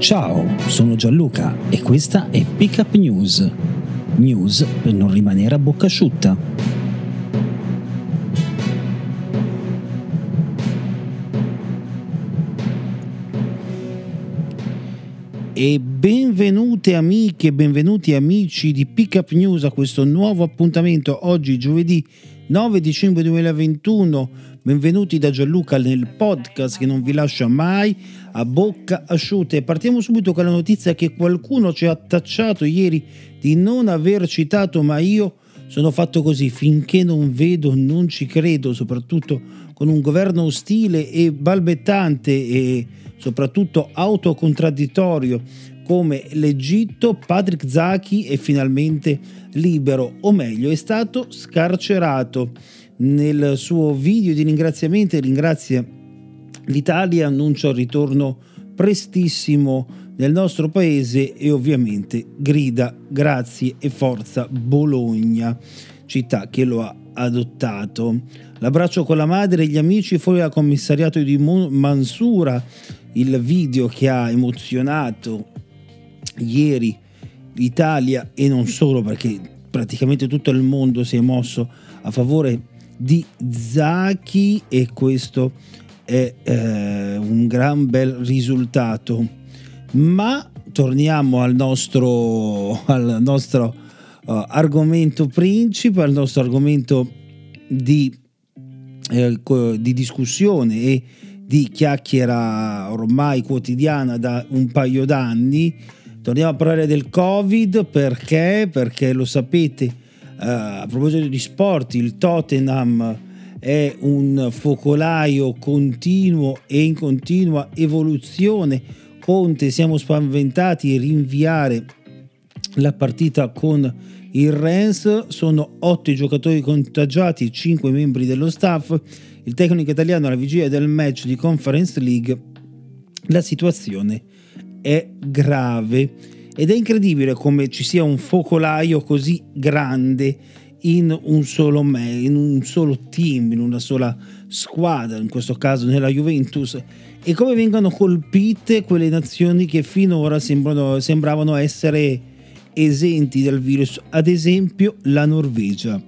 Ciao, sono Gianluca e questa è Pickup News. News per non rimanere a bocca asciutta. E benvenute amiche, benvenuti amici di Pickup News a questo nuovo appuntamento oggi giovedì 9 dicembre 2021, benvenuti da Gianluca nel podcast che non vi lascia mai a bocca asciutta. E partiamo subito con la notizia che qualcuno ci ha tacciato ieri di non aver citato, ma io sono fatto così: finché non vedo non ci credo, soprattutto con un governo ostile e balbettante e soprattutto autocontraddittorio come l'Egitto. Patrick Zaki è finalmente libero, o meglio è stato scarcerato. Nel suo video di ringraziamento ringrazia l'Italia, annuncia il ritorno prestissimo nel nostro paese e ovviamente grida grazie e forza Bologna, città che lo ha adottato. L'abbraccio con la madre e gli amici fuori dal commissariato di Mansoura, il video che ha emozionato ieri l'Italia e non solo, perché praticamente tutto il mondo si è mosso a favore di Zaki e questo è un gran bel risultato. Ma torniamo al nostro argomento principe, al nostro argomento di discussione e di chiacchiera ormai quotidiana da un paio d'anni. Torniamo a parlare del Covid, perché lo sapete, a proposito di sport, il Tottenham è un focolaio continuo e in continua evoluzione. Conte, siamo spaventati a rinviare la partita con il Rennes, sono 8 i giocatori contagiati, 5 membri dello staff. Il tecnico italiano alla vigilia del match di Conference League: la situazione è grave ed è incredibile come ci sia un focolaio così grande in un solo team, in una sola squadra, in questo caso nella Juventus, e come vengano colpite quelle nazioni che finora sembravano essere esenti dal virus, ad esempio la Norvegia.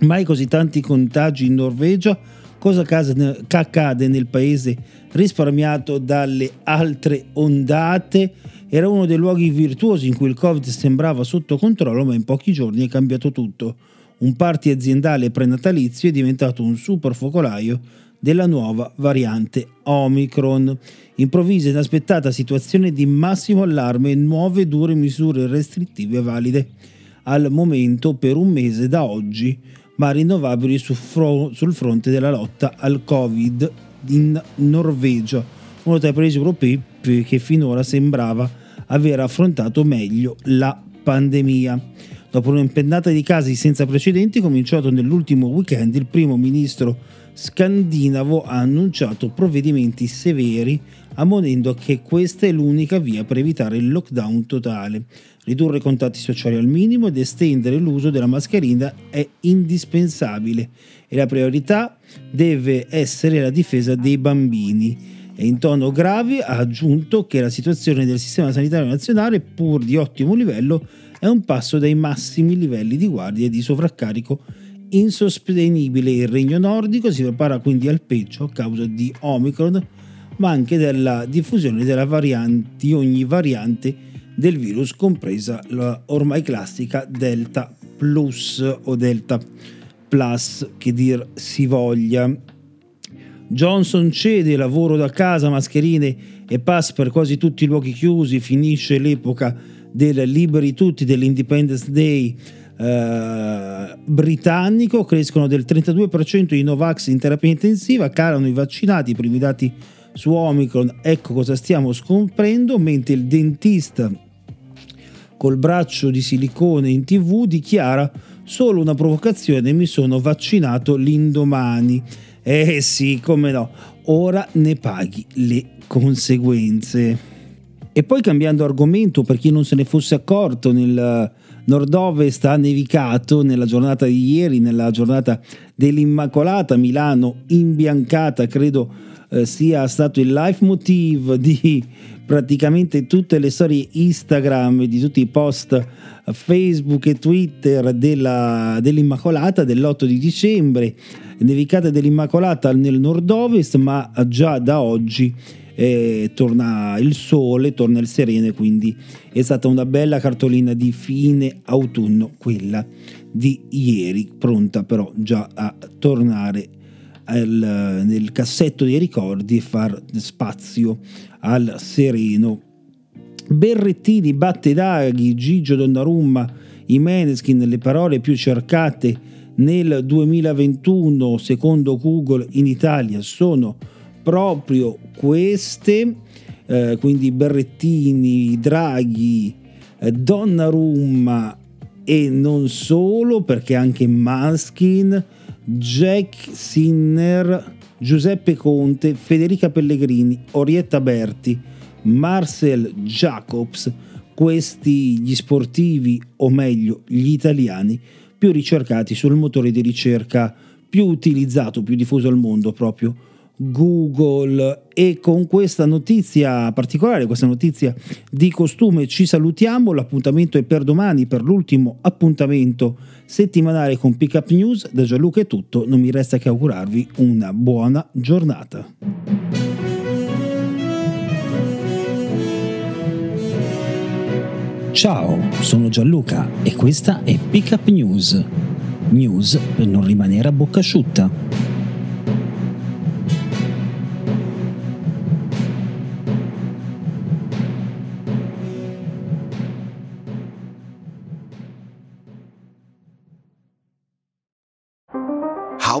Mai così tanti contagi in Norvegia. Cosa accade nel paese risparmiato dalle altre ondate? Era uno dei luoghi virtuosi in cui il Covid sembrava sotto controllo, ma in pochi giorni è cambiato tutto. Un party aziendale prenatalizio è diventato un super focolaio della nuova variante Omicron. Improvvisa e inaspettata situazione di massimo allarme e nuove dure misure restrittive valide al momento per 1 mese da oggi, ma rinnovabili sul fronte della lotta al Covid in Norvegia, uno dei paesi europei che finora sembrava aver affrontato meglio la pandemia. Dopo un'impennata di casi senza precedenti, cominciato nell'ultimo weekend, il primo ministro scandinavo ha annunciato provvedimenti severi, ammonendo che questa è l'unica via per evitare il lockdown totale. Ridurre i contatti sociali al minimo ed estendere l'uso della mascherina è indispensabile e la priorità deve essere la difesa dei bambini. E in tono grave ha aggiunto che la situazione del sistema sanitario nazionale, pur di ottimo livello, è un passo dai massimi livelli di guardia e di sovraccarico insostenibile. Il regno nordico si prepara quindi al peggio a causa di Omicron, ma anche della diffusione di ogni variante del virus, compresa la ormai classica Delta Plus o Delta Plus, che dir si voglia. Johnson cede, lavoro da casa, mascherine e pass per quasi tutti i luoghi chiusi, finisce l'epoca del Liberi Tutti, dell'Independence Day. britannico, crescono del 32% i Novax in terapia intensiva, calano i vaccinati, i primi dati su Omicron, ecco cosa stiamo scoprendo, mentre il dentista col braccio di silicone in TV dichiara: solo una provocazione, mi sono vaccinato l'indomani. Eh sì, come no, ora ne paghi le conseguenze. E poi, cambiando argomento, per chi non se ne fosse accorto, nel nord-ovest ha nevicato nella giornata di ieri, nella giornata dell'Immacolata. Milano imbiancata, credo sia stato il leitmotiv di praticamente tutte le storie Instagram, di tutti i post Facebook e Twitter dell'Immacolata dell'8 di dicembre. Nevicata dell'Immacolata nel nord-ovest, ma già da oggi torna il sole, torna il sereno, quindi è stata una bella cartolina di fine autunno quella di ieri, pronta però già a tornare nel cassetto dei ricordi e far spazio al sereno. Berrettini batte Draghi, Gigio Donnarumma, i Maneskin, le parole più cercate nel 2021 secondo Google in Italia sono proprio queste, quindi Berrettini, Draghi, Donnarumma e non solo, perché anche Maneskin, Jack Sinner, Giuseppe Conte, Federica Pellegrini, Orietta Berti, Marcel Jacobs, questi gli sportivi, o meglio gli italiani, più ricercati sul motore di ricerca più utilizzato, più diffuso al mondo, proprio Google. E con questa notizia particolare, questa notizia di costume, ci salutiamo. L'appuntamento è per domani, per l'ultimo appuntamento settimanale con Pickup News. Da Gianluca è tutto, non mi resta che augurarvi una buona giornata. Ciao, sono Gianluca e questa è Pickup News. News per non rimanere a bocca asciutta. How